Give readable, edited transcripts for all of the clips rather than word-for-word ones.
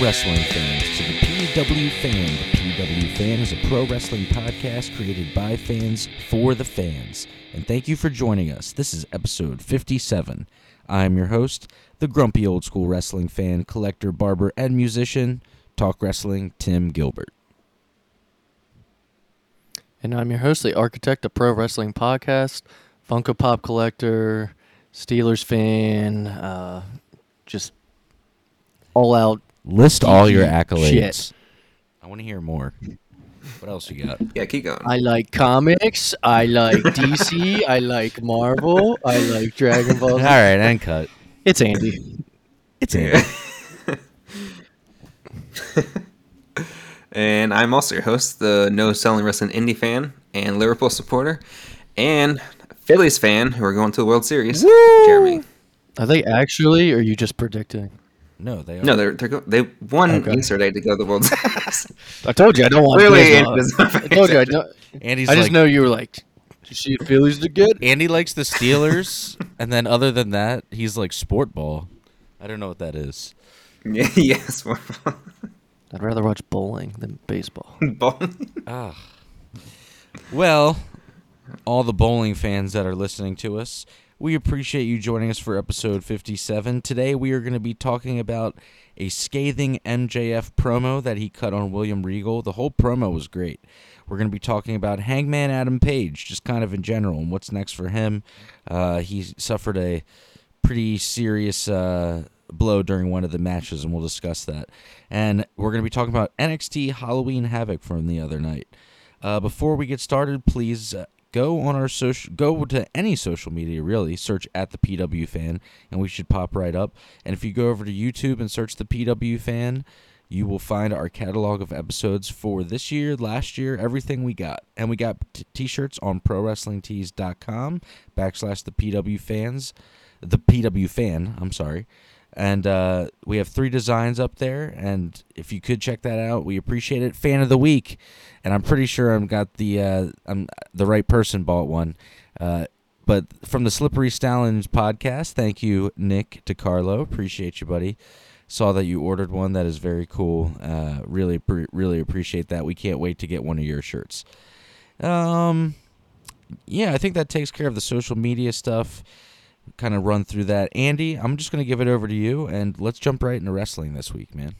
wrestling fans to the PW Fan. The PW Fan is a pro wrestling podcast created by fans for the fans. And thank you for joining us. This is episode 57. I'm your host, the grumpy old school wrestling fan, collector, barber, and musician, Talk Wrestling, Tim Gilbert. And I'm your host, the architect of pro wrestling podcast, Funko Pop collector, Steelers fan, just all out. List all your accolades. Shit. I want to hear more. What else you got? Yeah, keep going. I like comics. I like DC. I like Marvel. I like Dragon Ball. All right, and cut. It's Andy. It's Andy. And I'm also your host, the No Selling Wrestling Indie fan and Liverpool supporter and Phillies fan who are going to the World Series. Woo! Jeremy. Are they actually, or are you just predicting? No, they are. No, they won yesterday to go to the World Series. I told you I don't want really Phillies. I told you I don't. Andy's I just know you were like, you see the Phillies did good. Andy likes the Steelers, and then other than that, he's like sport ball. I don't know what that is. Yeah, sport ball. I'd rather watch bowling than baseball. Bowling? Ah. Well, all the bowling fans that are listening to us, we appreciate you joining us for episode 57. Today we are going to be talking about a scathing MJF promo that he cut on William Regal. The whole promo was great. We're going to be talking about Hangman Adam Page, just kind of in general, and what's next for him. He suffered a pretty serious blow during one of the matches, and we'll discuss that. And we're going to be talking about NXT Halloween Havoc from the other night. Before we get started, please go on our go to any social media, really. Search at the PW Fan, and we should pop right up. And if you go over to YouTube and search the PW Fan, you will find our catalog of episodes for this year, last year, everything we got. And we got t-shirts on prowrestlingtees.com/thepwfans. The PW Fan, I'm sorry. And we have 3 designs up there, and if you could check that out, we appreciate it. Fan of the week, and I'm pretty sure I've got the I'm the right person bought one. But from the Slippery Stallings podcast, thank you, Nick DiCarlo. Appreciate you, buddy. Saw that you ordered one. That is very cool. Really appreciate that. We can't wait to get one of your shirts. Yeah, I think that takes care of the social media stuff. Kind of run through that. Andy, I'm just going to give it over to you, and let's jump right into wrestling this week, man.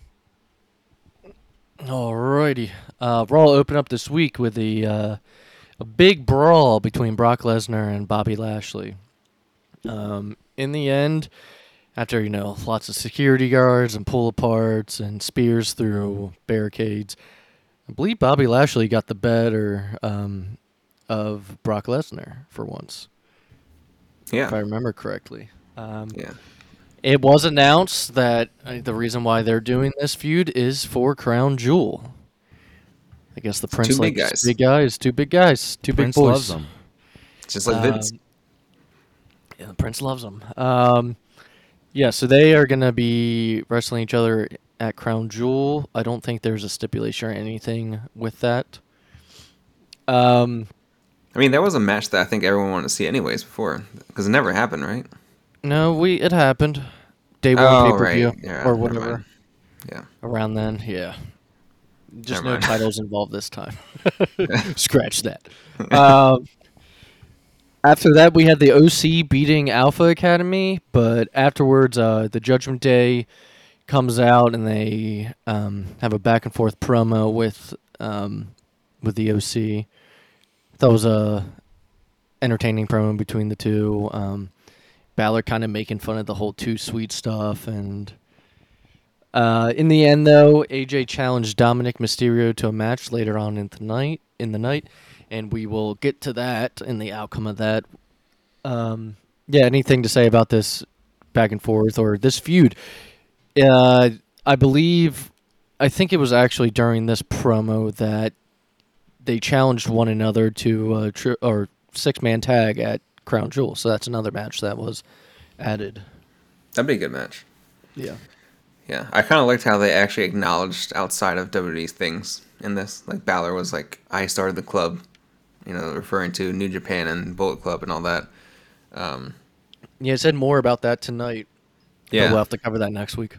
Alrighty. Raw opened up this week with a big brawl between Brock Lesnar and Bobby Lashley. In the end, after, lots of security guards and pull-aparts and spears through barricades, I believe Bobby Lashley got the better of Brock Lesnar for once. Yeah. If I remember correctly. It was announced that the reason why they're doing this feud is for Crown Jewel. I guess the Prince likes two big guys. Two big boys. Prince loves them. Just like Vince. Yeah, the Prince loves them. So they are going to be wrestling each other at Crown Jewel. I don't think there's a stipulation or anything with that. I mean, that was a match that I think everyone wanted to see anyways before, because it never happened, right? No, it happened. Day one pay-per-view, right. Yeah, or whatever. Yeah. Around then, yeah. Just never mind. Titles involved this time. Scratch that. After that, we had the OC beating Alpha Academy, but afterwards, the Judgment Day comes out, and they have a back-and-forth promo with the OC. That was a entertaining promo between the two. Balor kind of making fun of the whole too sweet stuff. And in the end, though, AJ challenged Dominic Mysterio to a match later on in the night, and we will get to that and the outcome of that. Anything to say about this back and forth or this feud? I think it was actually during this promo that they challenged one another to a 6-man tag at Crown Jewel. So that's another match that was added. That'd be a good match. Yeah. Yeah. I kind of liked how they actually acknowledged outside of WWE's things in this. Like, Balor was like, I started the club, referring to New Japan and Bullet Club and all that. I said more about that tonight. Yeah. But we'll have to cover that next week.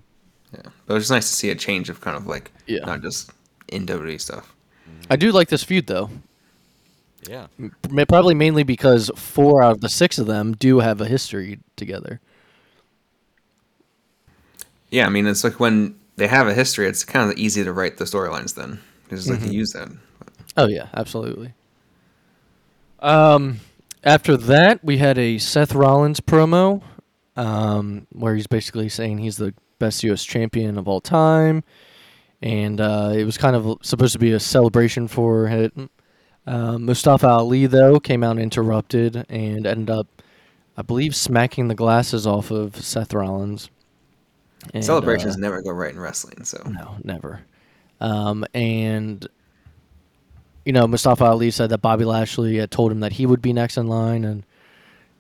Yeah, but it was just nice to see a change of kind of like not just in WWE stuff. I do like this feud though. Yeah, probably mainly because 4 out of the 6 of them do have a history together. Yeah, I mean, it's like when they have a history, it's kind of easy to write the storylines then. It's like to use that. Oh yeah, absolutely. After that, we had a Seth Rollins promo, where he's basically saying he's the best U.S. champion of all time, and it was kind of supposed to be a celebration for it. Mustafa Ali, though, came out and interrupted and ended up, I believe, smacking the glasses off of Seth Rollins. And, celebrations never go right in wrestling, so. No, never. And, you know, Mustafa Ali said that Bobby Lashley had told him that he would be next in line, and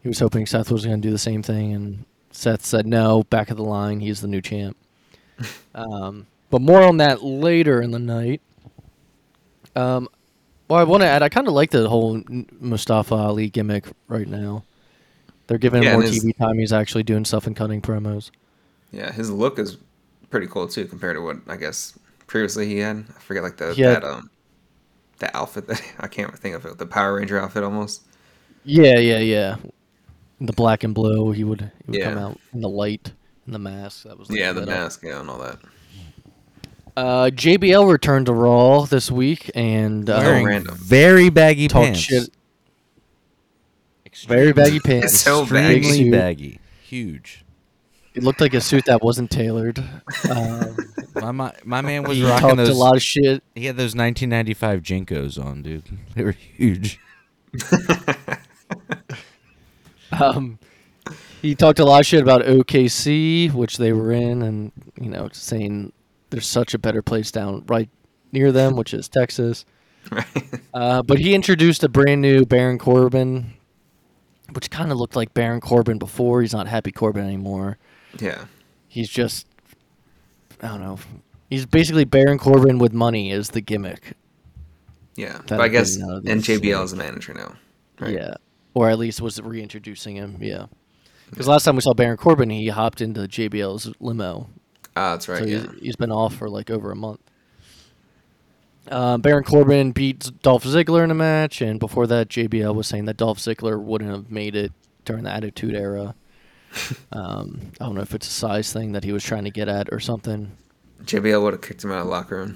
he was hoping Seth was going to do the same thing, and Seth said no, back of the line, he's the new champ. But more on that later in the night. Well, I want to add, I kind of like the whole Mustafa Ali gimmick right now. They're giving him more TV time. He's actually doing stuff and cutting promos. Yeah, his look is pretty cool, too, compared to what, I guess, previously he had. I forget, like, the outfit that I can't think of it. The Power Ranger outfit, almost. Yeah. The black and blue, he would come out in the light, and the mask. That was like and all that. JBL returned to Raw this week and very baggy pants. Very baggy pants. So extremely baggy. Huge. It looked like a suit that wasn't tailored. My man was rocking those. He talked a lot of shit. He had those 1995 JNCOs on, dude. They were huge. He talked a lot of shit about OKC, which they were in, and you know, saying there's such a better place down right near them, which is Texas. But he introduced a brand new Baron Corbin, which kind of looked like Baron Corbin before. He's not Happy Corbin anymore. Yeah. He's just, I don't know. He's basically Baron Corbin with money is the gimmick. Yeah. But I guess, and JBL is the manager now. Right? Yeah. Or at least was reintroducing him. Yeah. Because last time we saw Baron Corbin, he hopped into JBL's limo. Ah, that's right. So he's been off for like over a month. Baron Corbin beats Dolph Ziggler in a match, and before that, JBL was saying that Dolph Ziggler wouldn't have made it during the Attitude Era. I don't know if it's a size thing that he was trying to get at or something. JBL would have kicked him out of the locker room.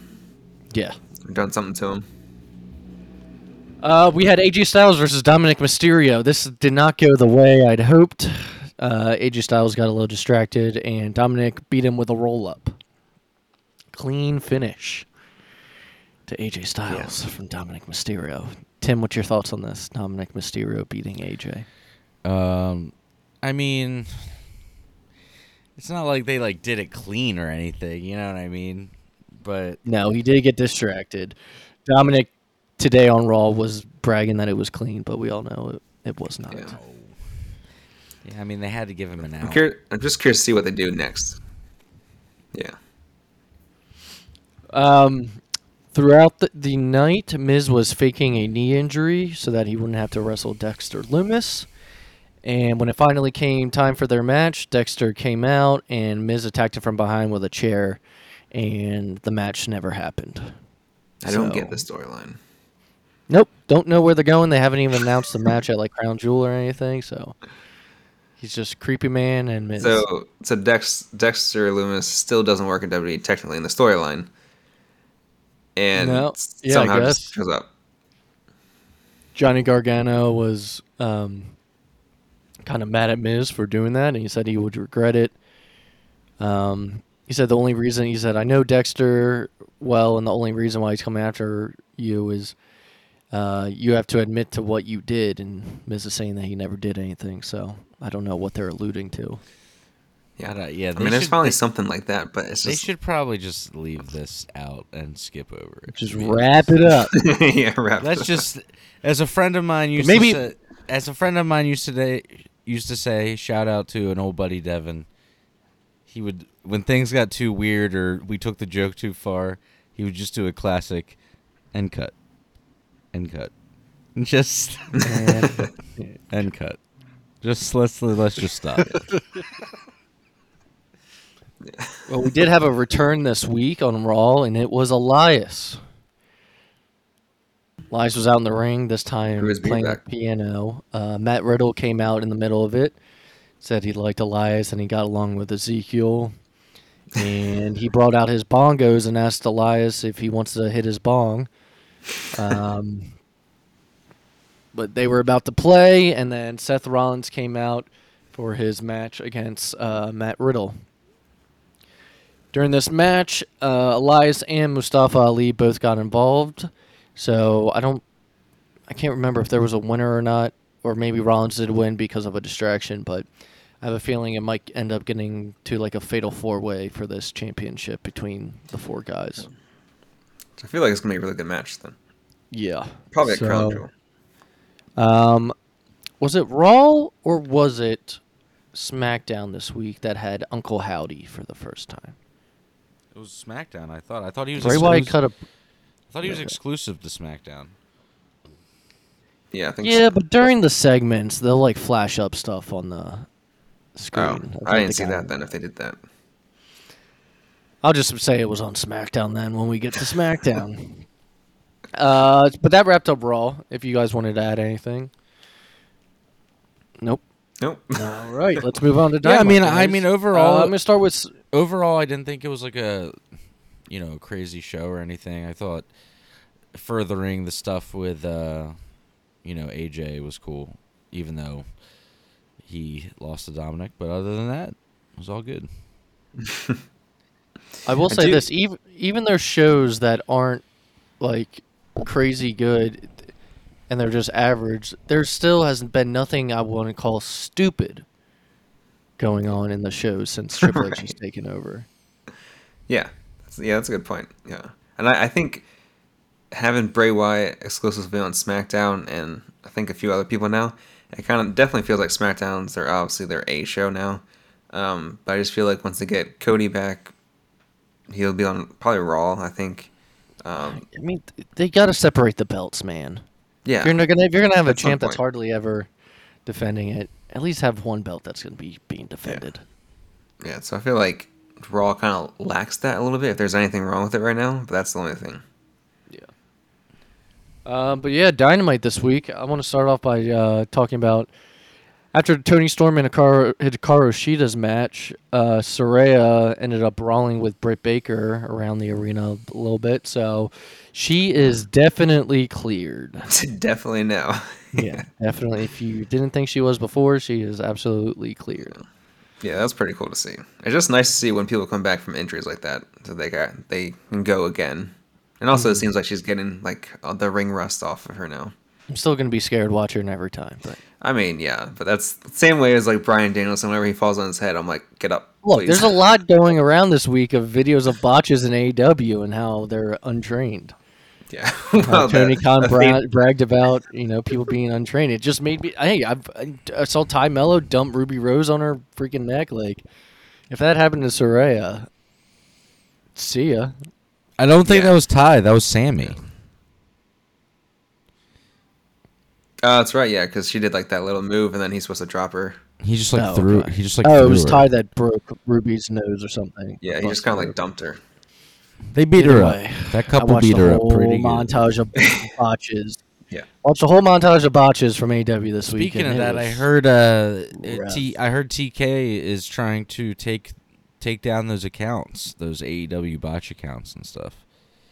Yeah. Or done something to him. We had AJ Styles versus Dominic Mysterio. This did not go the way I'd hoped. AJ Styles got a little distracted, and Dominic beat him with a roll-up. Clean finish to AJ Styles from Dominic Mysterio. Tim, what's your thoughts on this? Dominic Mysterio beating AJ. I mean, it's not like they like did it clean or anything. You know what I mean? But no, he did get distracted. Dominic today on Raw was bragging that it was clean, but we all know it was not. Yeah, I mean, they had to give him an out. I'm just curious to see what they do next. Yeah. Throughout the night, Miz was faking a knee injury so that he wouldn't have to wrestle Dexter Lumis. And when it finally came time for their match, Dexter came out and Miz attacked him from behind with a chair, and the match never happened. I don't get the storyline. Nope. Don't know where they're going. They haven't even announced the match at like Crown Jewel or anything, so he's just creepy man and Miz. So Dexter Lumis still doesn't work in WWE technically in the storyline. And somehow just shows up. Johnny Gargano was kind of mad at Miz for doing that, and he said he would regret it. He said the only reason, he said, I know Dexter well, and the only reason why he's coming after you is you have to admit to what you did, and Miz is saying that he never did anything, so I don't know what they're alluding to. Yeah. I mean, there's probably something like that, but it's just, they should probably just leave this out and skip over it. Just wrap it up. As a friend of mine used to say, shout out to an old buddy Devin. He would, when things got too weird or we took the joke too far, he would just do a classic end cut, and just end cut. Just let's just stop it. Well, we did have a return this week on Raw, and it was Elias. Elias was out in the ring this time playing the piano. Matt Riddle came out in the middle of it, said he liked Elias, and he got along with Ezekiel. And he brought out his bongos and asked Elias if he wants to hit his bong. But they were about to play, and then Seth Rollins came out for his match against Matt Riddle. During this match, Elias and Mustafa Ali both got involved. So I can't remember if there was a winner or not, or maybe Rollins did win because of a distraction, but I have a feeling it might end up getting to like a fatal four-way for this championship between the four guys. I feel like it's going to be a really good match then. Yeah. Probably a crown jewel. Was it Raw or was it SmackDown this week that had Uncle Howdy for the first time? It was SmackDown, I thought. I thought he was exclusive to SmackDown. Yeah, I think so. Yeah, but during the segments, they'll like flash up stuff on the screen. Oh, I didn't see that then if they did that. I'll just say it was on SmackDown then when we get to SmackDown. But that wrapped up Raw, if you guys wanted to add anything. Nope. All right, let's move on to Dynamite. Yeah, I mean overall, I'm going to start with overall, I didn't think it was like a crazy show or anything. I thought furthering the stuff with AJ was cool, even though he lost to Dominic, but other than that, it was all good. I will say this, even their shows that aren't like crazy good and they're just average, there still hasn't been nothing I want to call stupid going on in the show since Triple H has taken over. Yeah, that's a good point. Yeah, and I think having Bray Wyatt exclusively on SmackDown and I think a few other people now, it kind of definitely feels like SmackDown's obviously their A show now. But I just feel like once they get Cody back, he'll be on probably Raw, I think. They got to separate the belts, man. Yeah, if you're gonna have a champ that's hardly ever defending it, at least have one belt that's gonna be being defended. Yeah, so I feel like Raw kind of lacks that a little bit, if there's anything wrong with it right now, but that's the only thing. Yeah. But yeah, Dynamite this week. I want to start off by talking about, after Tony Storm and Hikaru Shida's match, Saraya ended up brawling with Britt Baker around the arena a little bit, so she is definitely cleared. Definitely no. Yeah, definitely. If you didn't think she was before, she is absolutely cleared. Yeah, that's pretty cool to see. It's just nice to see when people come back from injuries like that, so they can go again. And also, it seems like she's getting the ring rust off of her now. I'm still gonna be scared watching every time. But but that's the same way as like Bryan Danielson. Whenever he falls on his head, I'm like, get up. Look, please. There's a lot going around this week of videos of botches in AEW and how they're untrained. Yeah, Tony Khan bragged about people being untrained. It just made me. Hey, I saw Ty Mello dump Ruby Rose on her freaking neck. Like, if that happened to Saraya, see ya. I don't think that was Ty. That was Sammy. That's right. Yeah, because she did that little move, and then he's supposed to drop her. He just threw. Okay. He just threw it was her. Ty that broke Ruby's nose or something. Yeah, he just kind of dumped her. They beat her up. That couple beat her up pretty good. Montage of botches. Yeah. Watched a whole montage of botches from AEW this week. Speaking of that, I heard TK is trying to take down those accounts, those AEW botch accounts and stuff.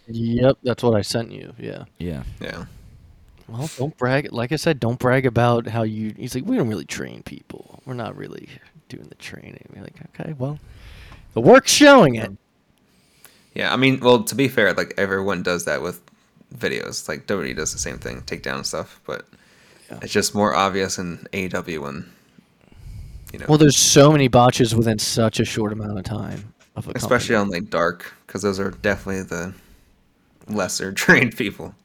Yep, that's what I sent you. Yeah. Yeah. Yeah. Well, don't brag. Like I said, don't brag about how you. He's like, we don't really train people. We're not really doing the training. We're like, okay, well, the work's showing it. Yeah, to be fair, everyone does that with videos. WWE does the same thing, takedown stuff, but it's just more obvious in AEW when, Well, there's so many botches within such a short amount of time. Especially on, Dark, because those are definitely the lesser trained people.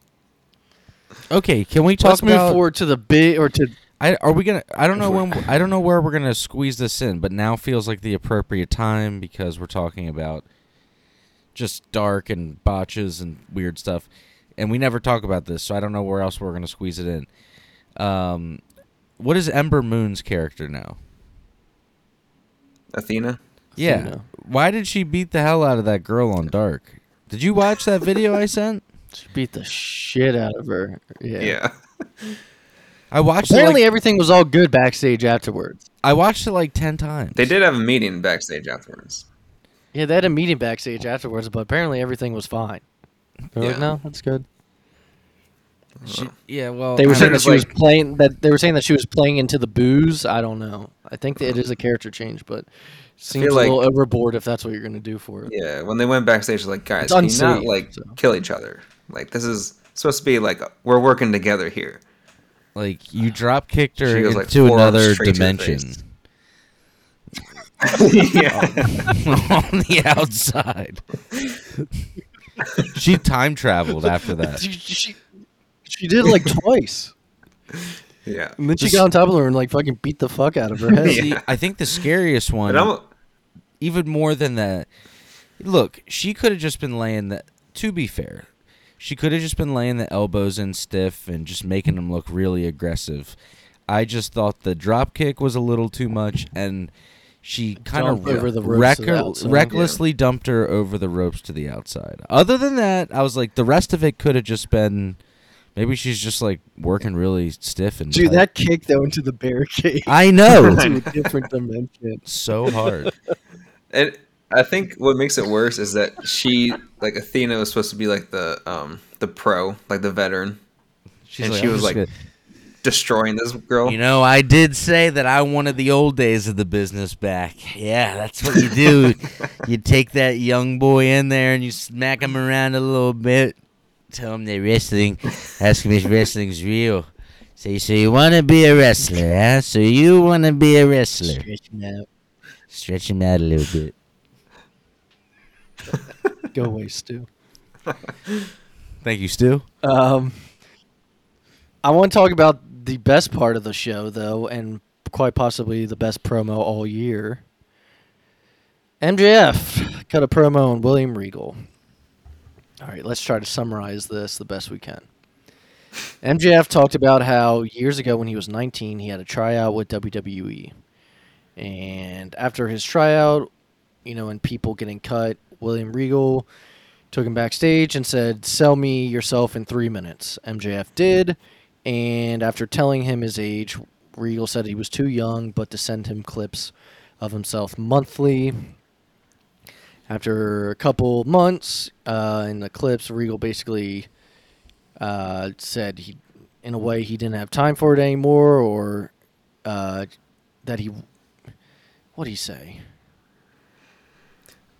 Okay, can we talk about... Let's move forward to the big, or to... Are we gonna? I don't know where we're gonna squeeze this in, but now feels like the appropriate time because we're talking about just Dark and botches and weird stuff, and we never talk about this, so I don't know where else we're going to squeeze it in. What is Ember Moon's character now? Athena. Yeah. Athena. Why did she beat the hell out of that girl on Dark? Did you watch that video I sent? She beat the shit out of her. Yeah. I watched. Apparently, everything was all good backstage afterwards. I watched it like 10 times. They did have a meeting backstage afterwards. Yeah, they had a meeting backstage afterwards, but apparently everything was fine. They're like, no, that's good. They were saying that she was playing into the booze. I don't know. I think that it is a character change, but it seems like, a little overboard if that's what you're going to do for it. Yeah, when they went backstage, like, guys, can you not kill each other? Like, this is supposed to be like we're working together here. Like, you drop kicked her into another dimension. On the outside. She time traveled after that. She did it like twice. Yeah. And then she got on top of her and like fucking beat the fuck out of her head. See, I think the scariest one, even more than that, look, she could have just been laying the, to be fair, she could have just been laying the elbows in stiff and just making them look really aggressive. I just thought the drop kick was a little too much, and she kind of recklessly dumped her over the ropes to the outside. Other than that, I was like, the rest of it could have just been, maybe she's just like working really stiff and. Dude, that kick though into the barricade. I know. To a different dimension. So hard. And I think what makes it worse is that she, like Athena, was supposed to be like the pro, like the veteran. She was destroying this girl. You know, I did say that I wanted the old days of the business back. Yeah, that's what you do. You take that young boy in there and you smack him around a little bit. Tell him they're wrestling. Ask him if wrestling's real. Say, so you want to be a wrestler, huh? So you want to be a wrestler. Stretch him out a little bit. Go away, Stu. Thank you, Stu. I want to talk about the best part of the show, though, and quite possibly the best promo all year. MJF cut a promo on William Regal. All right, let's try to summarize this the best we can. MJF talked about how years ago when he was 19, he had a tryout with WWE. And after his tryout, you know, and people getting cut, William Regal took him backstage and said, "Sell me yourself in 3 minutes." MJF did, and after telling him his age, Regal said he was too young, but to send him clips of himself monthly. After a couple months in the clips, Regal basically said he, in a way, he didn't have time for it anymore, or that he, what'd he say?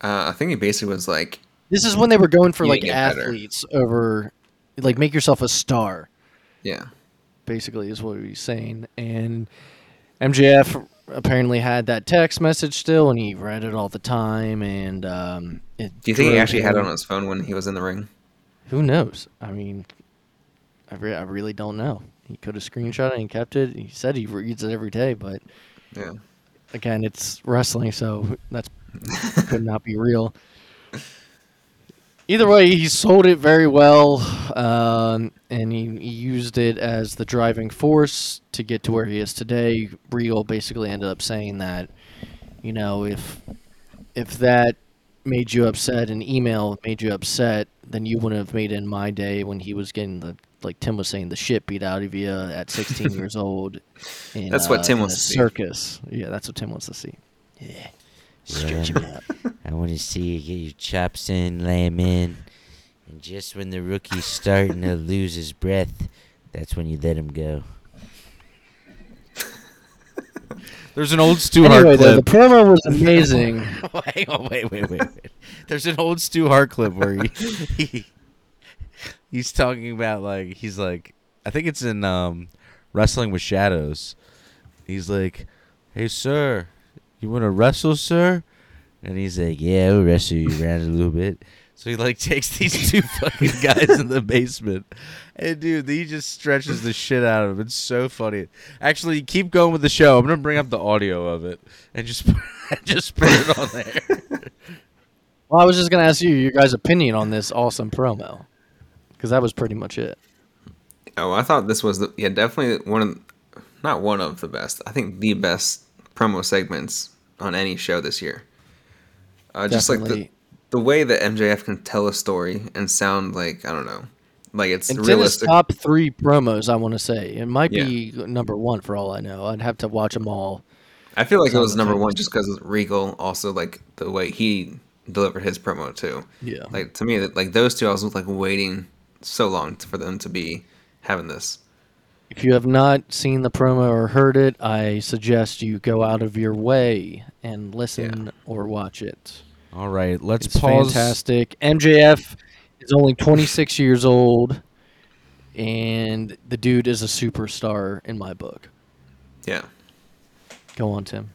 I think he basically was like, this is when they were going for like athletes over, like, make yourself a star. Yeah. Basically is what he was saying. And MJF apparently had that text message still, and he read it all the time. And do you think he actually had it on his phone when he was in the ring? Who knows? I mean, I really don't know. He could have screenshot it and kept it. He said he reads it every day, but yeah. Again, it's wrestling, so that's could not be real. Either way, he sold it very well, and he used it as the driving force to get to where he is today. Regal basically ended up saying that, you know, if that made you upset, an email made you upset, then you wouldn't have made it in my day when he was getting the, like Tim was saying, the shit beat out of you at 16 years old. And, that's what Tim wants to see. Circus. Yeah, that's what Tim wants to see. Yeah. Stretch him out. I want to see you get your chops in, lay him in. And just when the rookie's starting to lose his breath, that's when you let him go. There's an old Stu Hart clip. The promo was amazing. wait. There's an old Stu Hart clip where he's talking about, like, he's like, I think it's in Wrestling with Shadows. He's like, "Hey, sir, you want to wrestle, sir?" And he's like, "Yeah, we'll wrestle you around a little bit." So he, like, takes these two fucking guys in the basement. And, dude, he just stretches the shit out of him. It's so funny. Actually, keep going with the show. I'm going to bring up the audio of it and just put it on there. Well, I was just going to ask you your guys' opinion on this awesome promo, because that was pretty much it. Oh, I thought this was, definitely not one of the best. I think the best promo segments on any show this year. Just like the way that MJF can tell a story and sound like, I don't know, like it's realistic. Top three promos, I want to say. It might be number one for all I know. I'd have to watch them all. I feel like it was number one just because Regal also, like, the way he delivered his promo, too. Yeah. Like, to me, like, those two, I was, like, waiting so long for them to be having this. If you have not seen the promo or heard it, I suggest you go out of your way and listen or watch it. All right, let's pause. Fantastic. MJF is only 26 years old, and the dude is a superstar in my book. Yeah. Go on, Tim.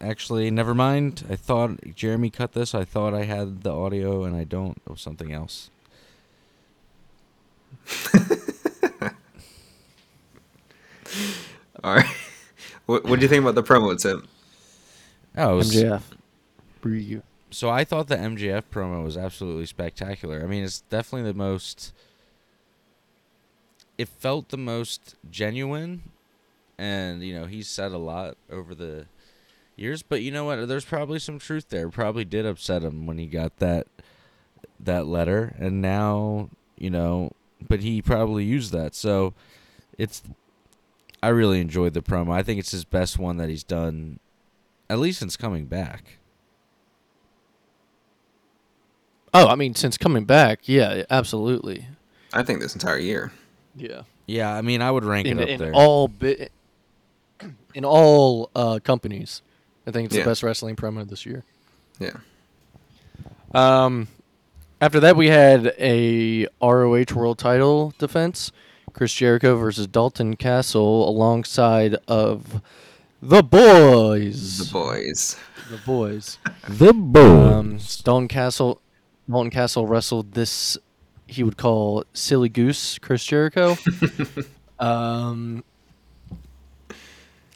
Actually, never mind. I thought Jeremy cut this. I thought I had the audio, and I don't. It was something else. All right. What do you think about the promo, Tim? Oh, MJF. So I thought the MJF promo was absolutely spectacular. I mean, it's definitely the most... It felt the most genuine, and, you know, he's said a lot over the years. But you know what? There's probably some truth there. It probably did upset him when he got that letter. And now, you know... But he probably used that. So it's... I really enjoyed the promo. I think it's his best one that he's done, at least since coming back. Oh, I mean, since coming back, yeah, absolutely. I think this entire year. Yeah. Yeah, I mean, I would rank it up there. In all companies, I think it's the best wrestling promo this year. Yeah. After that, we had a ROH World Title defense. Chris Jericho versus Dalton Castle alongside of the boys. The boys. The boys. The boys. Dalton Castle wrestled this, he would call silly goose, Chris Jericho. I mean,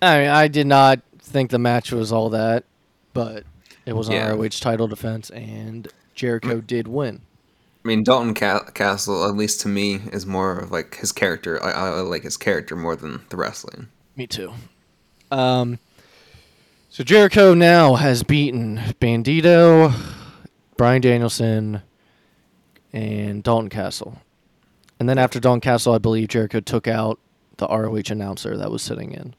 I did not think the match was all that, but it was an ROH title defense, and Jericho did win. I mean, Dalton Castle, at least to me, is more of like his character. I like his character more than the wrestling. Me too. So Jericho now has beaten Bandito, Bryan Danielson, and Dalton Castle. And then after Dalton Castle, I believe Jericho took out the ROH announcer that was sitting in.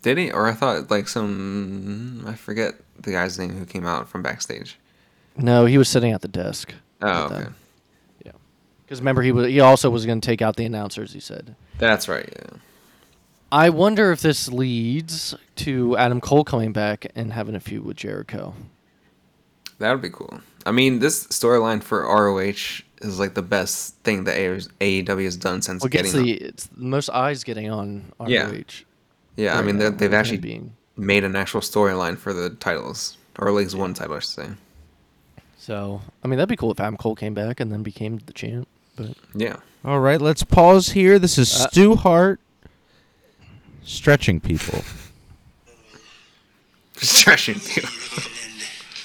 Did he? Or I thought like I forget the guy's name who came out from backstage. No, he was sitting at the desk. Oh, okay. Yeah. Because remember, he also was going to take out the announcers, he said. That's right, yeah. I wonder if this leads to Adam Cole coming back and having a feud with Jericho. That would be cool. I mean, this storyline for ROH is like the best thing that AEW has done since getting on. It's the most eyes getting on ROH. Yeah, I mean, they've actually made an actual storyline for the titles. Or at least one title, I should say. So, I mean, that'd be cool if Adam Cole came back and then became the champ. But yeah. All right, let's pause here. This is Stu Hart stretching people. Stretching people.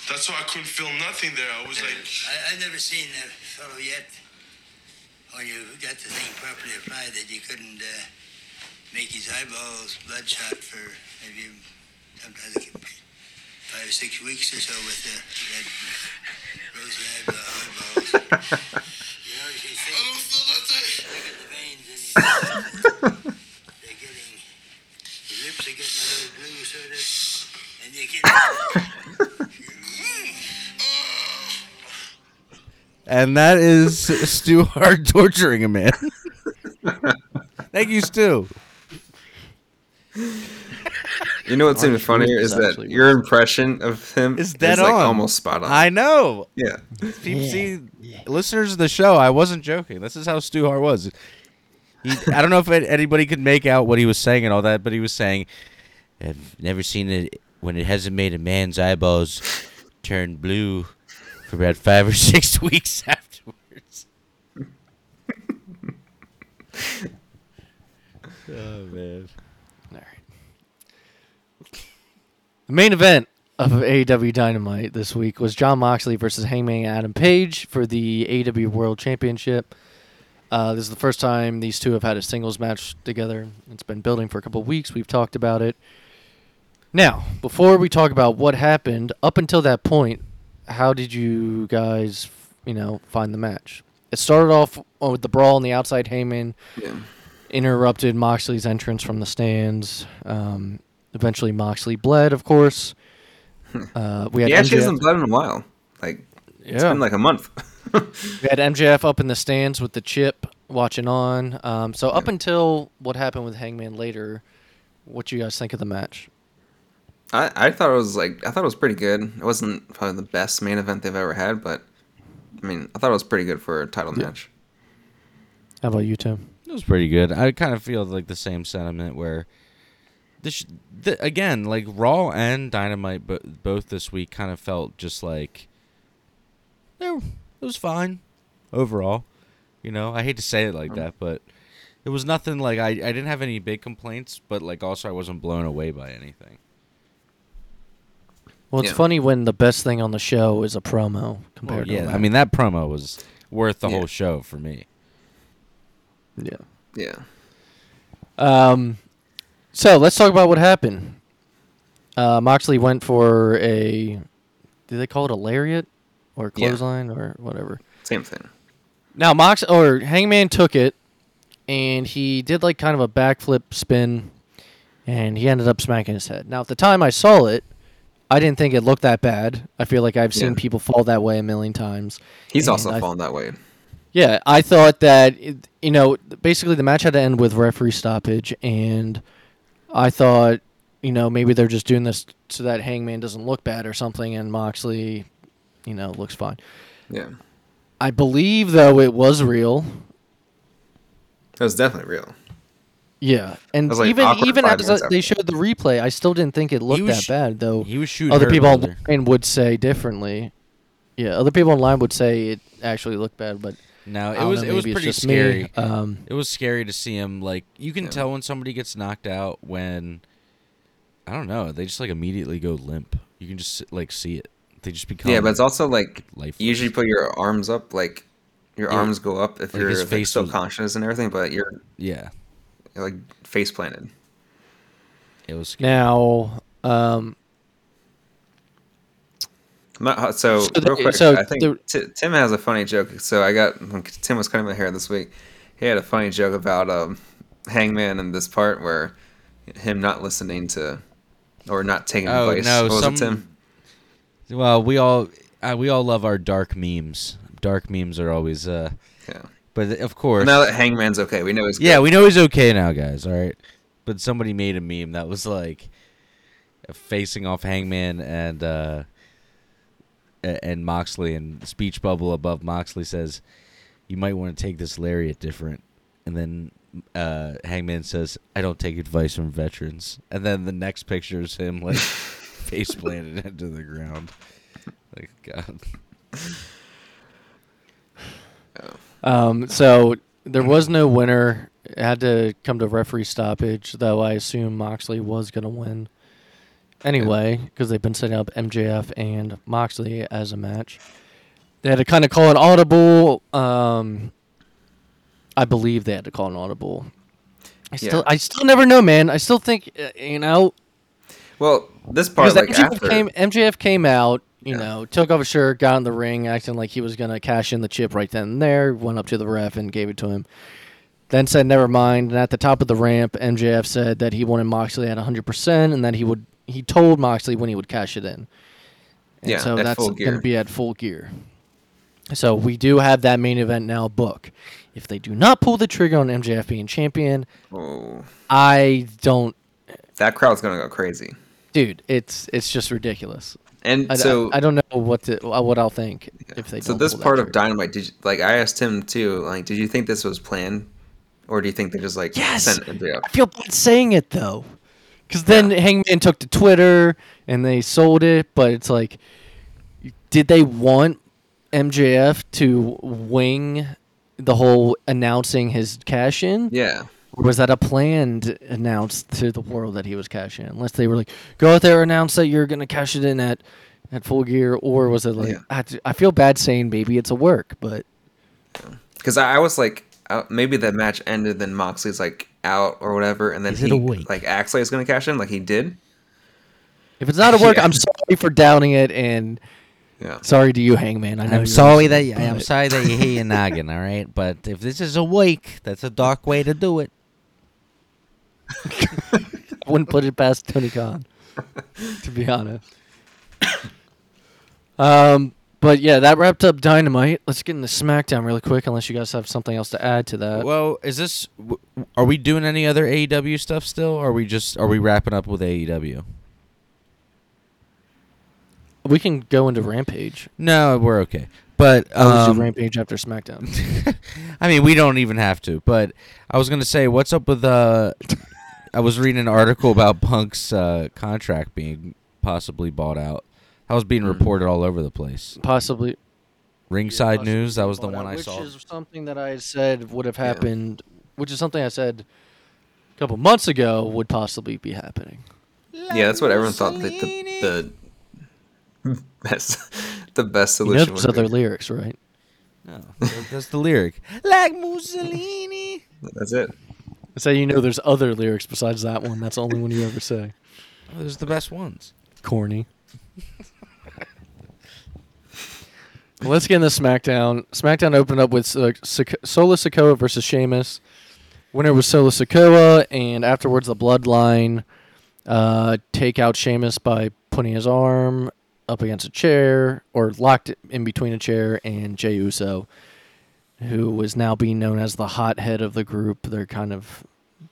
That's why I couldn't feel nothing there. I was like... I've never seen a fellow yet when you got the thing properly applied that you couldn't make his eyeballs bloodshot for maybe sometimes it could be 5 or 6 weeks or so with that. And that is Stu Hart torturing a man. Thank you, Stu. You know what's even funnier is that your impression of him is like almost spot on. I know. Yeah. Listeners of the show, I wasn't joking. This is how Stu Hart was. I don't know if anybody could make out what he was saying and all that, but he was saying, I've never seen it when it hasn't made a man's eyeballs turn blue for about 5 or 6 weeks afterwards. Oh, man. The main event of AEW Dynamite this week was Jon Moxley versus Hangman Adam Page for the AEW World Championship. This is the first time these two have had a singles match together. It's been building for a couple of weeks. We've talked about it. Now, before we talk about what happened up until that point, how did you guys, you know, find the match? It started off with the brawl on the outside. Heyman interrupted Moxley's entrance from the stands. Eventually, Moxley bled, of course. He actually hasn't bled in a while. It's been like a month. We had MJF up in the stands with the chip, watching on. Up until what happened with Hangman later, what do you guys think of the match? I thought it was pretty good. It wasn't probably the best main event they've ever had, but I thought it was pretty good for a title match. How about you, Tim? It was pretty good. I kind of feel like the same sentiment where Raw and Dynamite both this week kind of felt just like it was fine overall. I hate to say it like that, but it was nothing like I didn't have any big complaints, but also I wasn't blown away by anything. Well, it's funny when the best thing on the show is a promo compared to that. That promo was worth the whole show for me. Yeah. Yeah. So, let's talk about what happened. Moxley went for do they call it a lariat? Or a clothesline? Or whatever. Same thing. Now, Hangman took it, and he did kind of a backflip spin, and he ended up smacking his head. Now, at the time I saw it, I didn't think it looked that bad. I feel like I've seen people fall that way a million times. He's also fallen that way. Yeah, I thought that, basically the match had to end with referee stoppage, and I thought, maybe they're just doing this so that Hangman doesn't look bad or something, and Moxley, looks fine. Yeah. I believe, though, it was real. It was definitely real. Yeah, and even after they showed the replay, I still didn't think it looked that bad, though. He was shooting. Other people online would say differently. Yeah, other people online would say it actually looked bad, but no, it was pretty scary. It was scary to see him. You can tell when somebody gets knocked out when I don't know. They just immediately go limp. You can just see it. They just become but it's also lifeless. You usually put your arms up, your arms go up if you're still conscious and everything, but you're face planted. It was scary. Now, I think Tim has a funny joke. So Tim was cutting my hair this week. He had a funny joke about Hangman in this part where him not listening to or not taking advice. No, was it Tim? Well, we all love our dark memes. Dark memes are always But, of course... Now that Hangman's okay, we know he's good. Yeah, we know he's okay now, guys, all right? But somebody made a meme that was, facing off Hangman and Moxley, and the speech bubble above Moxley says, you might want to take this lariat different. And then Hangman says, I don't take advice from veterans. And then the next picture is him, face planted into the ground. God... So there was no winner. It had to come to referee stoppage, though I assume Moxley was going to win anyway because they've been setting up MJF and Moxley as a match. They had to kind of call an audible. I believe they had to call an audible. I still never know, man. I still think, Well, this part, MJF came out. Took off his shirt, got in the ring, acting like he was going to cash in the chip right then and there, went up to the ref and gave it to him. Then said, never mind. And at the top of the ramp, MJF said that he wanted Moxley at 100% and that he told Moxley when he would cash it in. And so that's going to be at Full Gear. So we do have that main event now booked. If they do not pull the trigger on MJF being champion, that crowd's going to go crazy. Dude, it's just ridiculous. And I don't know what I'll think if they. So don't this part of Dynamite, did you, I asked him too. Did you think this was planned, or do you think they just sent MJF? I feel bad saying it though, because then Hangman took to Twitter and they sold it. But it's did they want MJF to wing the whole announcing his cash in? Yeah. Or was that a plan to announce to the world that he was cashing in? Unless they were go out there and announce that you're going to cash it in at Full Gear. Or was it I feel bad saying maybe it's a work, but. Because I was maybe the match ended, then Moxley's out or whatever. And then he acts like he's going to cash in like he did. If it's not a work, I'm sorry for downing it, and sorry to you, Hangman. I'm sorry that you hit your noggin, all right? But if this is a wake, that's a dark way to do it. I wouldn't put it past Tony Khan, to be honest. But yeah, that wrapped up Dynamite. Let's get into SmackDown really quick, unless you guys have something else to add to that. Well, are we doing any other AEW stuff still, or are we wrapping up with AEW? We can go into Rampage. No, we're okay. But let's do Rampage after SmackDown. I mean, we don't even have to. But I was gonna say, what's up with I was reading an article about Punk's contract being possibly bought out. That was being reported all over the place. Possibly. Ringside News, that was the one I saw. Which is something that I said would have happened, which is something I said a couple months ago would possibly be happening. Yeah, that's what everyone thought that the best solution was. You know those other lyrics, right? No, that's the lyric. Like Mussolini. That's it. I say there's other lyrics besides that one. That's the only one you ever say. Oh, those are the best ones. Corny. Well, let's get into SmackDown. SmackDown opened up with Solo Sikoa versus Sheamus. Winner was Solo Sikoa, and afterwards the Bloodline take out Sheamus by putting his arm up against a chair, or locked it in between a chair, and Jey Uso, who is now being known as the hothead of the group. They're kind of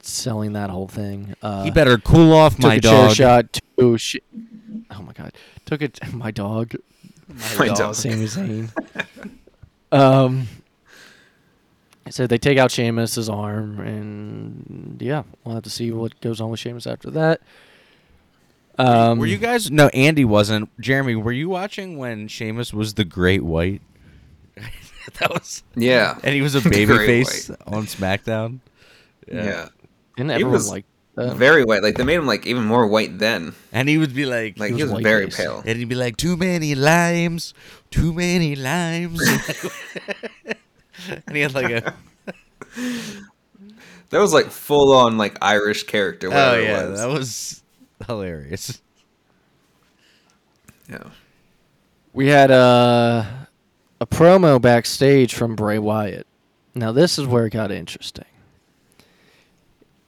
selling that whole thing. He better cool off, my dog. Took a chair shot. Oh my god! Took it, my dog. My dog. Sami Zayn. So they take out Sheamus's arm, and we'll have to see what goes on with Sheamus after that. Were you guys? No, Andy wasn't. Jeremy, were you watching when Sheamus was the Great White? That was and he was a babyface on SmackDown. Yeah. And everyone liked that. Very white. Like they made him like even more white then. And he would be like he was very pale. And he'd be like, too many limes. And he had like a. That was like full on like Irish character. Oh yeah, that was hilarious. Yeah. We had a promo backstage from Bray Wyatt. Now this is where it got interesting.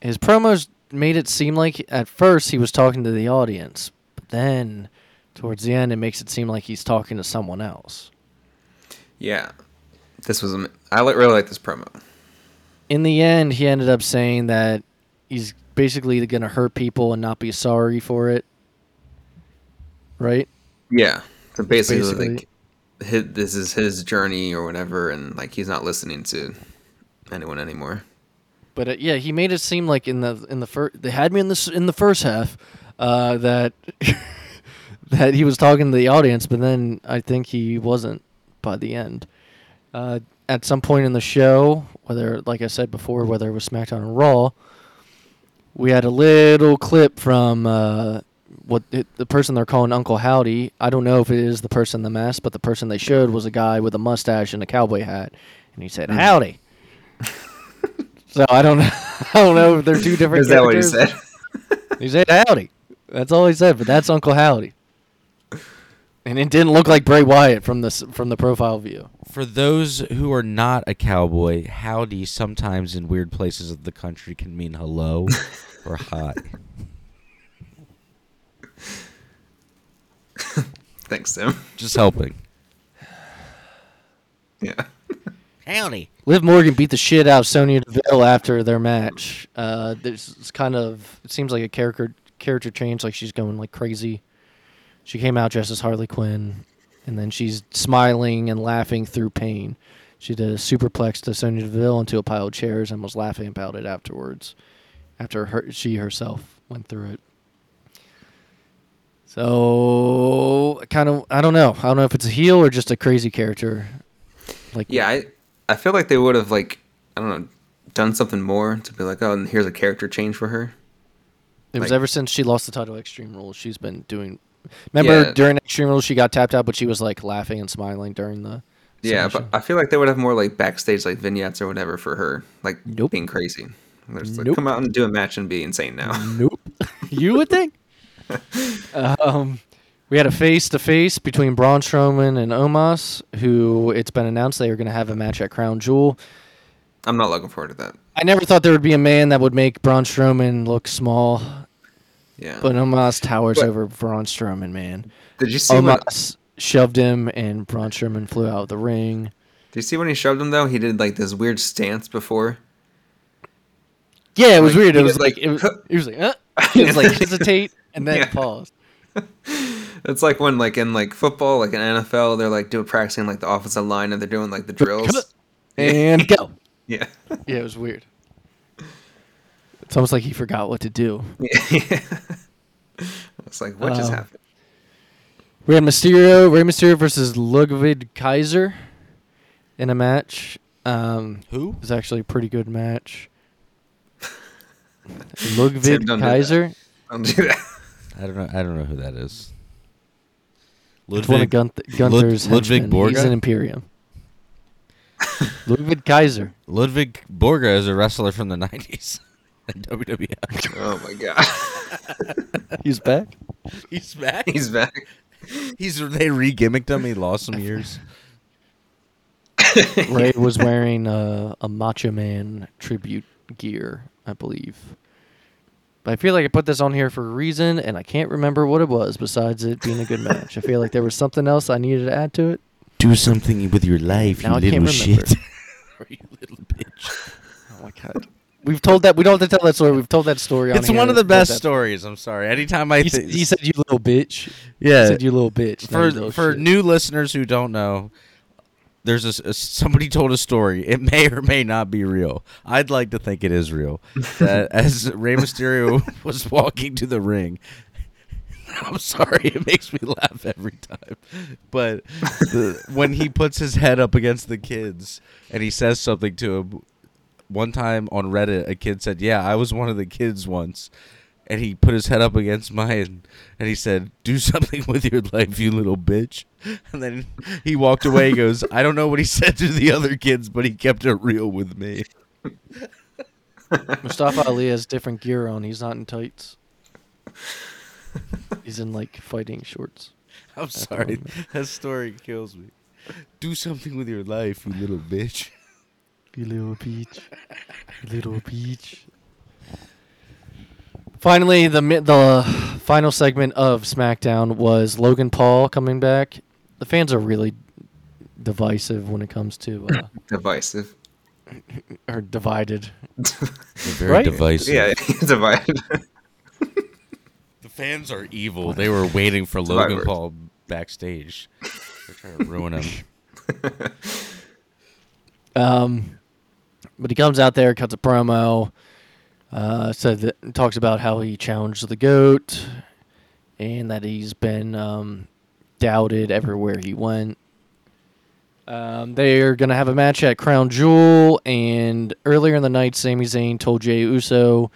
His promos made it seem like at first he was talking to the audience, but then towards the end it makes it seem like he's talking to someone else. Yeah. This was I really like this promo. In the end, he ended up saying that he's basically going to hurt people and not be sorry for it. Right? Yeah. So basically like this is his journey or whatever, and like he's not listening to anyone anymore. But he made it seem like in the first they had me in the first half that that he was talking to the audience, but then I think he wasn't by the end. At some point in the show, whether like I said before, whether it was SmackDown or Raw, we had a little clip from the person they're calling Uncle Howdy. I don't know if it is the person in the mask, but the person they showed was a guy with a mustache and a cowboy hat, and he said "Howdy." So I don't know if they're two different. Is that what he said? He said "Howdy." That's all he said, but that's Uncle Howdy. And it didn't look like Bray Wyatt from the profile view. For those who are not a cowboy, "howdy" sometimes in weird places of the country can mean hello or hi. Thanks, Sam. Just helping. Yeah. Howdy. Liv Morgan beat the shit out of Sonya Deville after their match. It seems like a character change, like she's going like crazy. She came out dressed as Harley Quinn, and then she's smiling and laughing through pain. She did a superplex to Sonya Deville into a pile of chairs and was laughing about it afterwards, after she herself went through it. So, kind of, I don't know. I don't know if it's a heel or just a crazy character. Like, yeah, I feel like they would have, like, I don't know, done something more to be like, oh, and here's a character change for her. It was ever since she lost the title at Extreme Rules, she's been doing... Remember, during Extreme Rules, she got tapped out, but she was, like, laughing and smiling during the... Yeah, but I feel like they would have more, like, backstage, like, vignettes or whatever for her. Like, being crazy. Just, like, come out and do a match and be insane now. Nope. You would think? We had a face-to-face between Braun Strowman and Omos, who it's been announced they are going to have a match at Crown Jewel. I'm not looking forward to that. I never thought there would be a man that would make Braun Strowman look small. Yeah. But Omos towers over Braun Strowman, man. Did you see Omos shoved him, and Braun Strowman flew out of the ring. Did you see when he shoved him, though? He did, like, this weird stance before. Yeah, it was weird. It was like, he was like, hesitate, and then pause. It's like when, like, in, like, football, like, in NFL, they're, like, practicing, like, the offensive line, and they're doing, like, the drills. And go. Yeah. Yeah, it was weird. It's almost like he forgot what to do. Yeah. It's like, what just happened? We had Rey Mysterio versus Ludwig Kaiser in a match. Who? It was actually a pretty good match. Ludwig Kaiser? Don't do that. I don't know who that is. It's one of Gunther's henchmen. He's an Imperium. Ludwig Kaiser. Ludwig Borga is a wrestler from the 90s in WWF. Oh my god. He's back? He's back? He's back. They re-gimmicked him. He lost some years. Ray was wearing a Macho Man tribute gear, I believe. But I feel like I put this on here for a reason, and I can't remember what it was besides it being a good match. I feel like there was something else I needed to add to it. Do something with your life, now you little shit. You little bitch. Oh, my God. We've told that. We don't have to tell that story. We've told that story on here. It's one of the best stories. I'm sorry. Anytime he said you little bitch. Yeah. He said you little bitch. For new listeners who don't know, there's somebody told a story. It may or may not be real. I'd like to think it is real. That as Rey Mysterio was walking to the ring. I'm sorry, it makes me laugh every time. But when he puts his head up against the kids and he says something to him, one time on Reddit, a kid said, yeah, I was one of the kids once. And he put his head up against mine, and he said, do something with your life, you little bitch. And then he walked away and goes, I don't know what he said to the other kids, but he kept it real with me. Mustafa Ali has different gear on. He's not in tights. He's in, like, fighting shorts. I'm sorry. That story kills me. Do something with your life, you little bitch. You little peach. You little peach. Finally, the final segment of SmackDown was Logan Paul coming back. The fans are really divisive when it comes to... divisive. Or divided. Very right? Divisive. Yeah, divided. The fans are evil. They were waiting for Logan Paul backstage. They're trying to ruin him. But he comes out there, cuts a promo, talks about how he challenged the GOAT and that he's been doubted everywhere he went. They're going to have a match at Crown Jewel, and earlier in the night, Sami Zayn told Jey Uso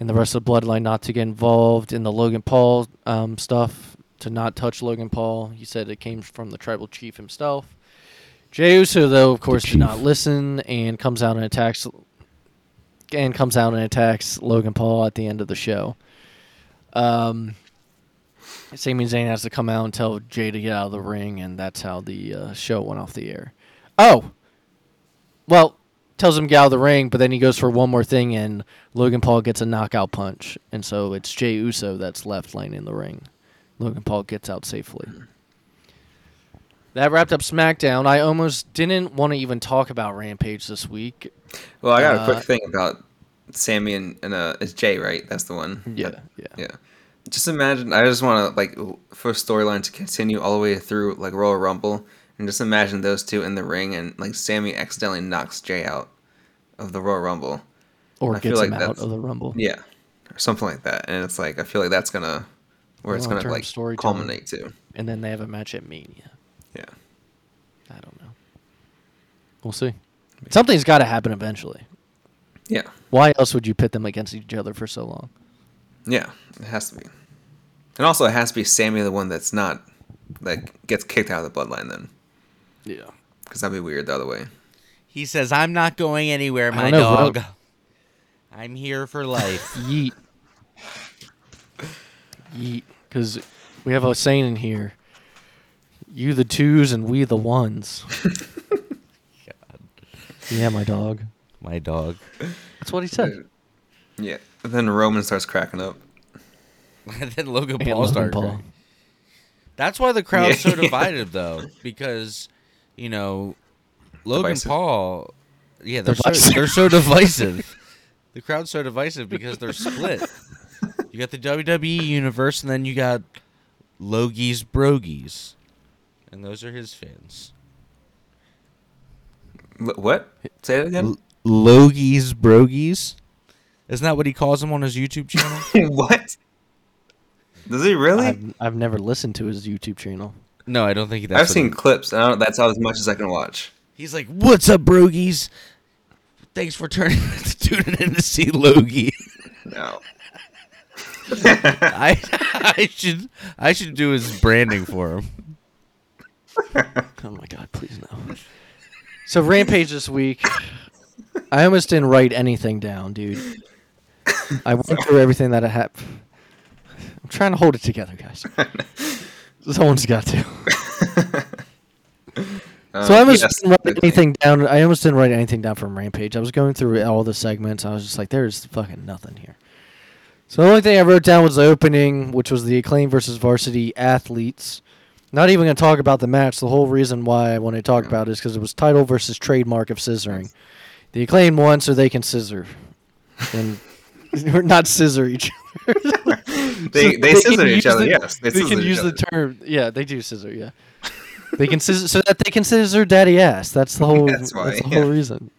and the rest of the Bloodline not to get involved in the Logan Paul stuff, to not touch Logan Paul. He said it came from the Tribal Chief himself. Jey Uso, though, of course, did not listen and comes out and attacks Logan Paul at the end of the show. Sami Zayn has to come out and tell Jey to get out of the ring, and that's how the show went off the air. Oh! Well, tells him to get out of the ring, but then he goes for one more thing, and Logan Paul gets a knockout punch, and so it's Jey Uso that's left laying in the ring. Logan Paul gets out safely. That wrapped up SmackDown. I almost didn't want to even talk about Rampage this week. Well, I got a quick thing about Sammy and it's Jey, right? That's the one. Yeah. Just imagine. I just want to for storyline to continue all the way through Royal Rumble, and just imagine those two in the ring, and Sammy accidentally knocks Jey out of the Royal Rumble, or gets him out of the Rumble. Yeah, or something like that. And it's I feel like that's gonna culminate to. And then they have a match at Mania. Yeah. I don't know. We'll see. Something's got to happen eventually. Yeah. Why else would you pit them against each other for so long? Yeah, it has to be. And also it has to be Sammy, the one that's not, gets kicked out of the Bloodline then. Yeah. Because that'd be weird the other way. He says, I'm not going anywhere, my dog. I'm here for life. Yeet. Yeet. Because we have a saying in here. You the twos and we the ones. God. Yeah, my dog. My dog. That's what he said. Yeah. And then Roman starts cracking up. And then Logan Paul starts. That's why the crowd's so divided, though. Because, you know, Logan Paul... Yeah, they're so divisive. The crowd's so divisive because they're split. You got the WWE universe, and then you got Logie's Brogies, and those are his fans. What? Say that again. Logie's Brogies. Isn't that what he calls them on his YouTube channel? What? Does he really? I've never listened to his YouTube channel. No, I don't think that's. I've seen clips. And that's all as much as I can watch. He's like, "What's up, Brogies? Thanks for tuning in to see Logie." No, I should do his branding for him. Oh my God, please no. So Rampage this week, I almost didn't write anything down, dude. I went through everything that I had. I'm trying to hold it together, guys. Someone's got to. So I almost didn't write anything down. I almost didn't write anything down from Rampage. I was going through all the segments. I was just like, "There's fucking nothing here." So the only thing I wrote down was the opening, which was the Acclaim versus Varsity Athletes. Not even going to talk about the match. The whole reason why I want to talk about it is because it was title versus trademark of scissoring. The Acclaim won, so they can scissor, and or not scissor each other. they scissor each other. Yes, they can use the term. Yeah, they do scissor. Yeah. They can scissor, so that they can scissor daddy ass. That's the whole. That's the whole reason.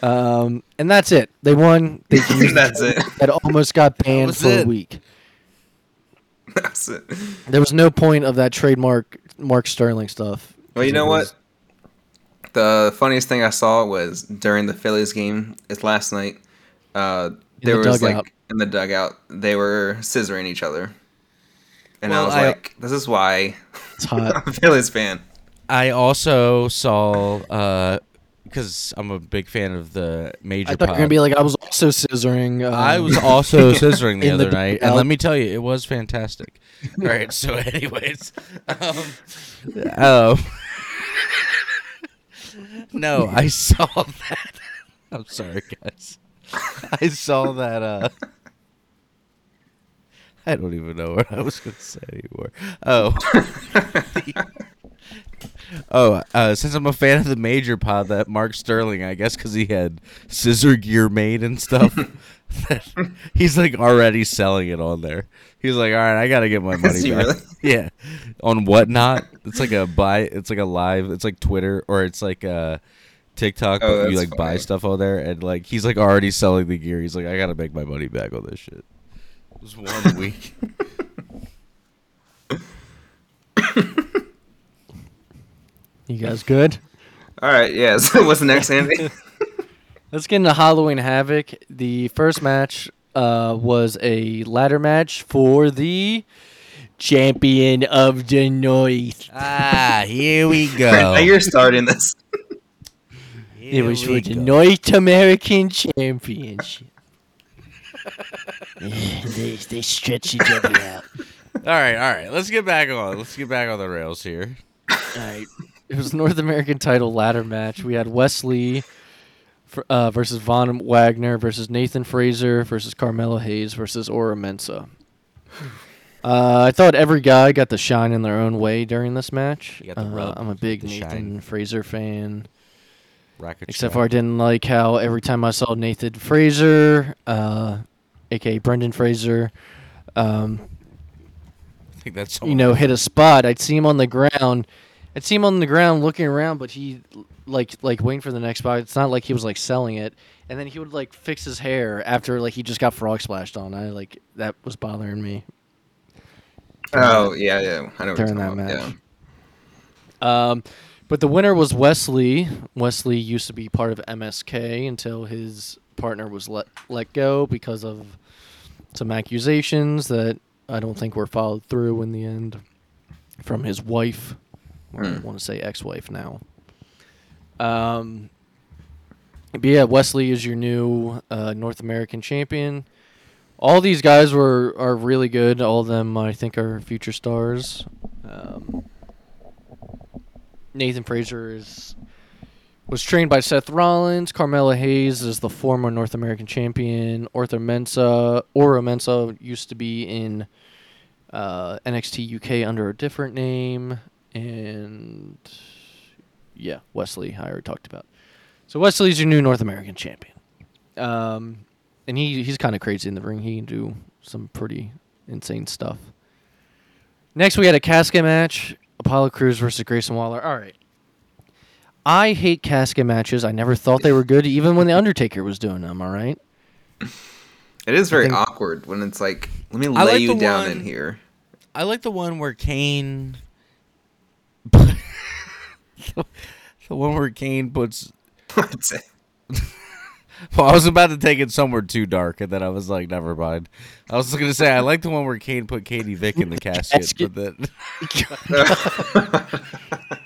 And that's it. They won. They that's it. That almost got banned for a week. That's it. There was no point of that trademark Mark Sterling stuff. Well, you know what? The funniest thing I saw was during the Phillies game. It's last night. There was like in the dugout. They were scissoring each other. And well, I was like, this is why I'm a Phillies fan. I also saw, because I'm a big fan of the major pod. I thought you were going to be like, I was also scissoring. I was also scissoring the other night. And let me tell you, it was fantastic. All right, so anyways. No, I saw that. I'm sorry, guys. I saw that. I don't even know what I was going to say anymore. Since I'm a fan of the major pod, that Mark Sterling, I guess because he had scissor gear made and stuff, he's like already selling it on there. He's like, all right, I got to get my money back. Really? Yeah. On Whatnot. It's like a buy. It's like a live. It's like Twitter or it's like TikTok. Oh, but you like buy stuff on there. And like he's like already selling the gear. He's like, I got to make my money back on this shit. It was 1 week. You guys good? All right, yeah. So what's the next, Andy? Let's get into Halloween Havoc. The first match was a ladder match for the champion of the North. Ah, here we go. Now you're starting this. It was for the North American Championship. They stretch each other out. All right. Let's get back on the rails here. All right. It was a North American title ladder match. We had Wes Lee versus Von Wagner versus Nathan Frazer versus Carmelo Hayes versus Ora Mensa. I thought every guy got the shine in their own way during this match. I'm a big Nathan Frazer fan. Except for I didn't like how every time I saw Nathan Frazer, a.k.a. Brendan Fraser, I think that's hit a spot. I'd see him on the ground looking around, but he like waiting for the next spot. It's not like he was like selling it. And then he would like fix his hair after like he just got frog splashed on. I like that was bothering me. Yeah. I know during that match. Yeah. But the winner was Wes Lee. Wes Lee used to be part of MSK until his partner was let go because of some accusations that I don't think were followed through in the end from his wife, or I want to say ex-wife now. But yeah, Wes Lee is your new North American champion. all these guys are really good. All of them, I think, are future stars. Nathan Frazer was trained by Seth Rollins. Carmella Hayes is the former North American champion. Ora Mensa used to be in NXT UK under a different name. And, yeah, Wes Lee, I already talked about. So Wes Lee's your new North American champion. And he's kind of crazy in the ring. He can do some pretty insane stuff. Next, we had a casket match. Apollo Crews versus Grayson Waller. All right. I hate casket matches. I never thought they were good, even when The Undertaker was doing them, all right? It is very awkward when it's like, let me lay you down in here. I like the one where Kane... the one where Kane puts... Well, I was about to take it somewhere too dark, and then I was like, never mind. I was going to say, I like the one where Kane put Katie Vick in the casket.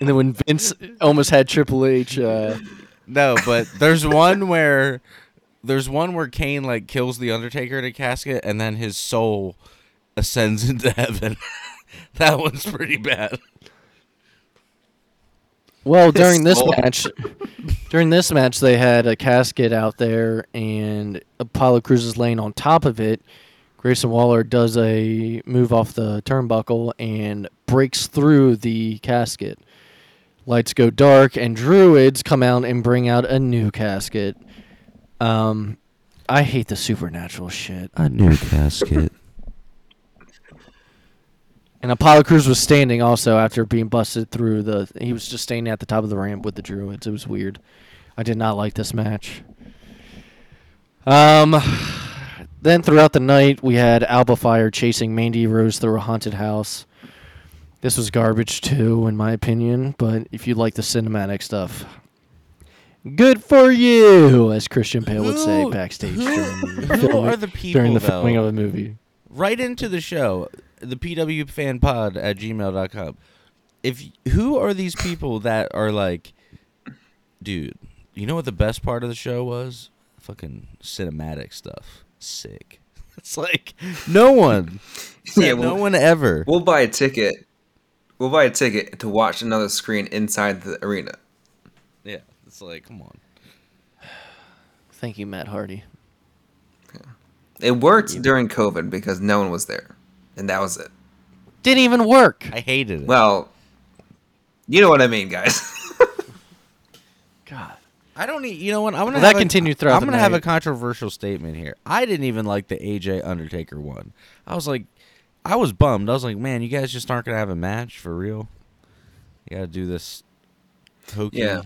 And then when Vince almost had Triple H. No, but there's one where Kane like kills The Undertaker in a casket, and then his soul ascends into heaven. That one's pretty bad. Well, during this match, they had a casket out there, and Apollo Crews is laying on top of it. Grayson Waller does a move off the turnbuckle and breaks through the casket. Lights go dark, and druids come out and bring out a new casket. I hate the supernatural shit. A new casket. And Apollo Crews was standing also after being busted through the... He was just standing at the top of the ramp with the Druids. It was weird. I did not like this match. Then throughout the night, we had Alba Fire chasing Mandy Rose through a haunted house. This was garbage too, in my opinion. But if you like the cinematic stuff, good for you, as Christian Bale would say backstage during the filming of the movie. Right into the show... The PWFanPod at gmail.com. Who are these people that are like, dude, you know what the best part of the show was? Fucking cinematic stuff. Sick. It's like, no one. No one ever. We'll buy a ticket. To watch another screen inside the arena. Yeah. It's like, come on. Thank you, Matt Hardy. Yeah. It worked during COVID because no one was there. And that was it. Didn't even work. I hated it. Well, you know what I mean, guys. God. I don't need... You know what? I'm going to have a controversial statement here. I didn't even like the AJ Undertaker one. I was bummed. I was like, man, you guys just aren't going to have a match for real? You got to do this hokey. Yeah.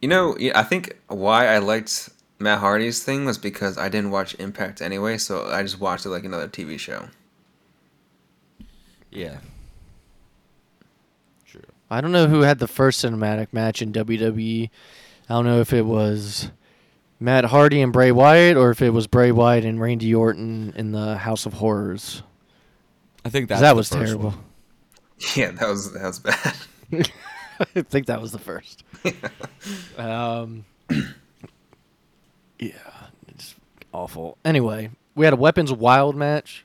You know, I think why I liked... Matt Hardy's thing was because I didn't watch Impact anyway, so I just watched it like another TV show. Yeah. True. I don't know who had the first cinematic match in WWE. I don't know if it was Matt Hardy and Bray Wyatt or if it was Bray Wyatt and Randy Orton in the House of Horrors. I think that was terrible. One. Yeah, that was bad. I think that was the first. Yeah. Yeah, it's awful. Anyway, we had a Weapons Wild match.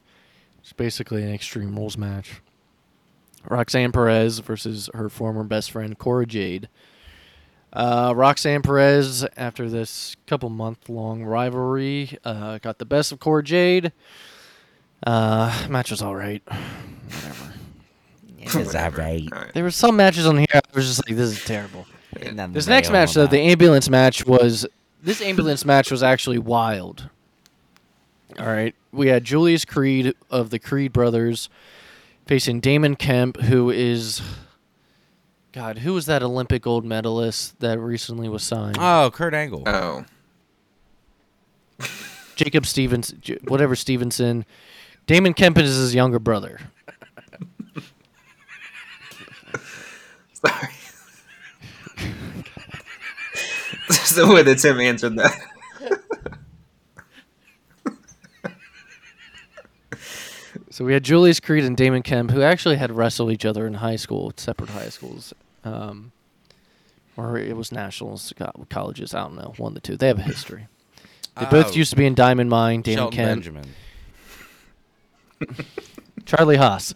It's basically an Extreme Rules match. Roxanne Perez versus her former best friend, Cora Jade. Roxanne Perez, after this couple-month-long rivalry, got the best of Cora Jade. Match was all right. Whatever. It's all right. There were some matches on here I was just like, this is terrible. This next match, though, the ambulance match was... This ambulance match was actually wild. All right. We had Julius Creed of the Creed brothers facing Damon Kemp, who is... God, who was that Olympic gold medalist that recently was signed? Oh, Kurt Angle. Oh. Jacob Stevenson, whatever Stevenson. Damon Kemp is his younger brother. Sorry. That's the way that Tim answered that. So we had Julius Creed and Damon Kemp, who actually had wrestled each other in high school, separate high schools. Or it was nationals, colleges, I don't know, one of the two. They have a history. They both used to be in Diamond Mine. Dan Ken. Benjamin. Charlie Haas.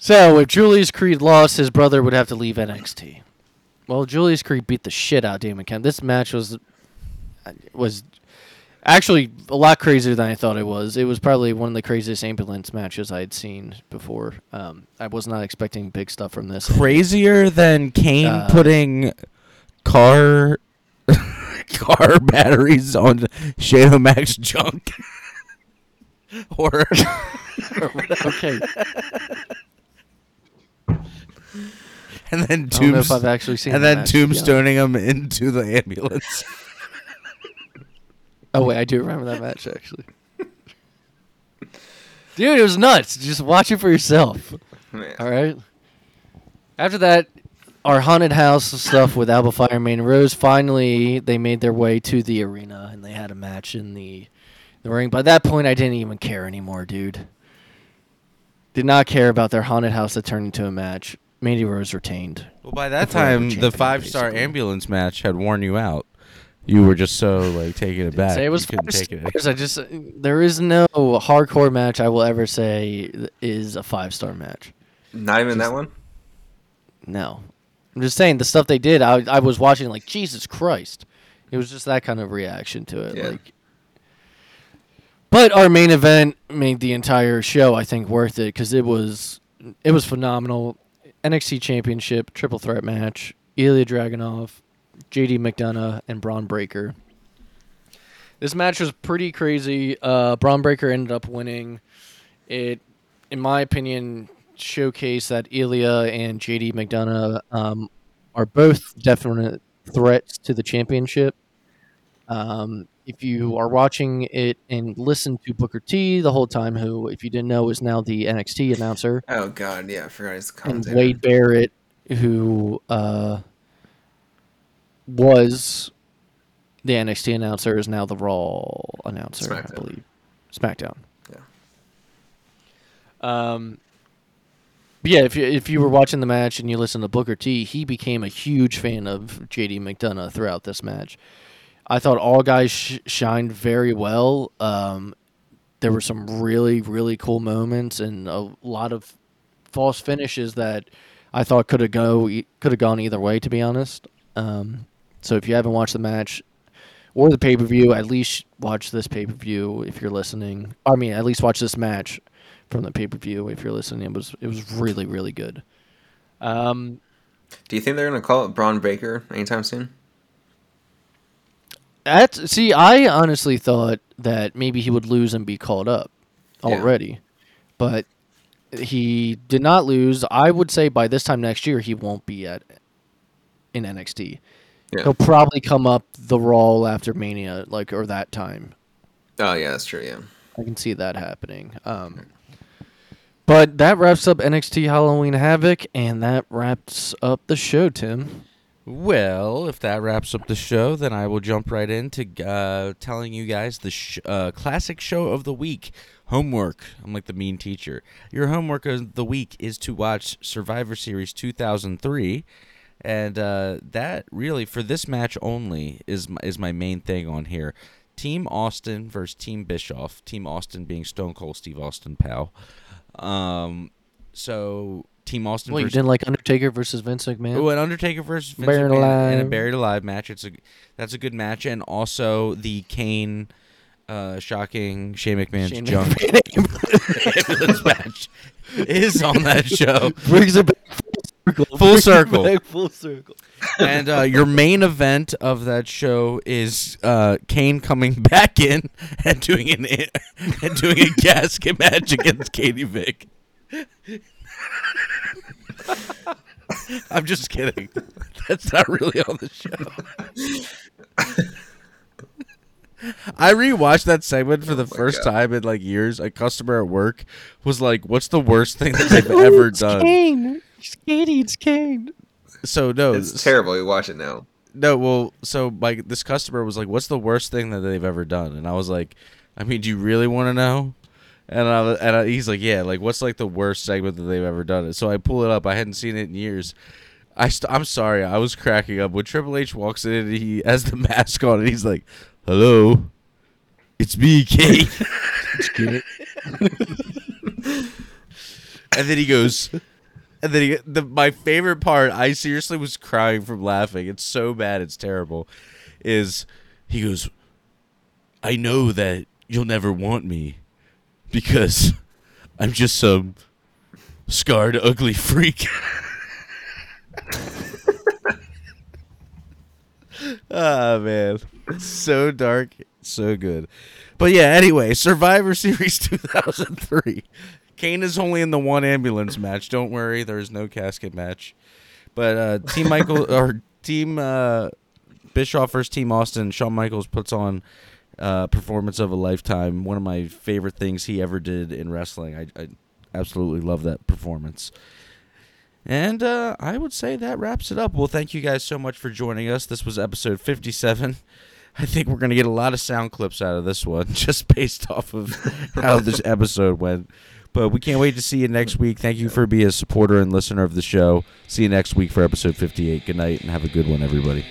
So, if Julius Creed lost, his brother would have to leave NXT. Well, Julius Creed beat the shit out of Damon Kemp. This match was actually a lot crazier than I thought it was. It was probably one of the craziest ambulance matches I had seen before. I was not expecting big stuff from this. Crazier than Kane putting car batteries on Shadow Max junk. or whatever. Okay. And then tombstoning him into the ambulance. Oh wait, I do remember that match actually. Dude, it was nuts. Just watch it for yourself. Man. All right. After that, our haunted house stuff with Alba Fire, Main Rose. Finally, they made their way to the arena and they had a match in the ring. By that point, I didn't even care anymore, dude. Did not care about their haunted house that turned into a match. Mandy Rose retained. Well, by that time, the 5-star basically. Ambulance match had worn you out. You were just so like taking it back. It was I just there is no hardcore match I will ever say is a 5-star match. Not even that one. No, I'm just saying the stuff they did. I was watching like Jesus Christ. It was just that kind of reaction to it. Yeah. Like, but our main event made the entire show I think worth it because it was phenomenal. NXT Championship, Triple Threat match, Ilya Dragunov, JD McDonough, and Braun Breaker. This match was pretty crazy. Braun Breaker ended up winning. It, in my opinion, showcased that Ilya and JD McDonough are both definite threats to the championship. If you are watching it and listen to Booker T the whole time, who, if you didn't know, is now the NXT announcer. Oh, God, yeah, I forgot his commentator. And Wade Barrett, who was the NXT announcer, is now the Raw announcer, SmackDown. I believe. SmackDown. Yeah. Yeah, if you were watching the match and you listened to Booker T, he became a huge fan of JD McDonough throughout this match. I thought all guys shined very well. There were some really, really cool moments and a lot of false finishes that I thought could have gone either way, to be honest. So if you haven't watched the match or the pay-per-view, at least watch this pay-per-view if you're listening. I mean, at least watch this match from the pay-per-view if you're listening. It was really, really good. Do you think they're going to call it Braun Breaker anytime soon? See, I honestly thought that maybe he would lose and be called up already. Yeah. But he did not lose. I would say by this time next year, he won't be in NXT. Yeah. He'll probably come up the Raw after Mania, like, or that time. Oh, yeah, that's true, yeah. I can see that happening. But that wraps up NXT Halloween Havoc, and that wraps up the show, Tim. Well, if that wraps up the show, then I will jump right into telling you guys the classic show of the week, homework. I'm like the mean teacher. Your homework of the week is to watch Survivor Series 2003, and that really, for this match only, is my main thing on here. Team Austin versus Team Bischoff, Team Austin being Stone Cold Steve Austin, pal. So... Team Austin. Well, you didn't like Undertaker versus Vince McMahon? Oh, an Undertaker versus Vince McMahon and a Buried Alive match. That's a good match, and also the Kane shocking Shane McMahon's jump match is on that show. Brings it back full circle. And your main event of that show is Kane coming back in and doing a gasket match against Katie Vick. I'm just kidding. That's not really on the show. I rewatched that segment for the first time in like years. A customer at work was like, "What's the worst thing that they've ever done?" Kane. It's Katie. It's Kane. So no, it's terrible. You watch it now. No, well, so like this customer was like, "What's the worst thing that they've ever done?" And I was like, "I mean, do you really want to know?" And he's like, yeah, like, what's, like, the worst segment that they've ever done? So I pull it up. I hadn't seen it in years. I'm sorry, I was cracking up. When Triple H walks in and he has the mask on and he's like, hello, it's me, Kate. Let's get it. And then he goes, and then my favorite part, I seriously was crying from laughing. It's so bad, it's terrible, is he goes, I know that you'll never want me because I'm just some scarred, ugly freak. Oh, man. So dark, so good. But yeah, anyway, Survivor Series 2003. Kane is only in the one ambulance match. Don't worry, there is no casket match. But Team Michael or Team Bischoff versus Team Austin, Shawn Michaels puts on performance of a lifetime. One of my favorite things he ever did in wrestling. I absolutely love that performance. And I would say that wraps it up. Well, thank you guys so much for joining us. This was episode 57. I think we're going to get a lot of sound clips out of this one just based off of how this episode went. But we can't wait to see you next week. Thank you for being a supporter and listener of the show. See you next week for episode 58. Good night and have a good one, everybody.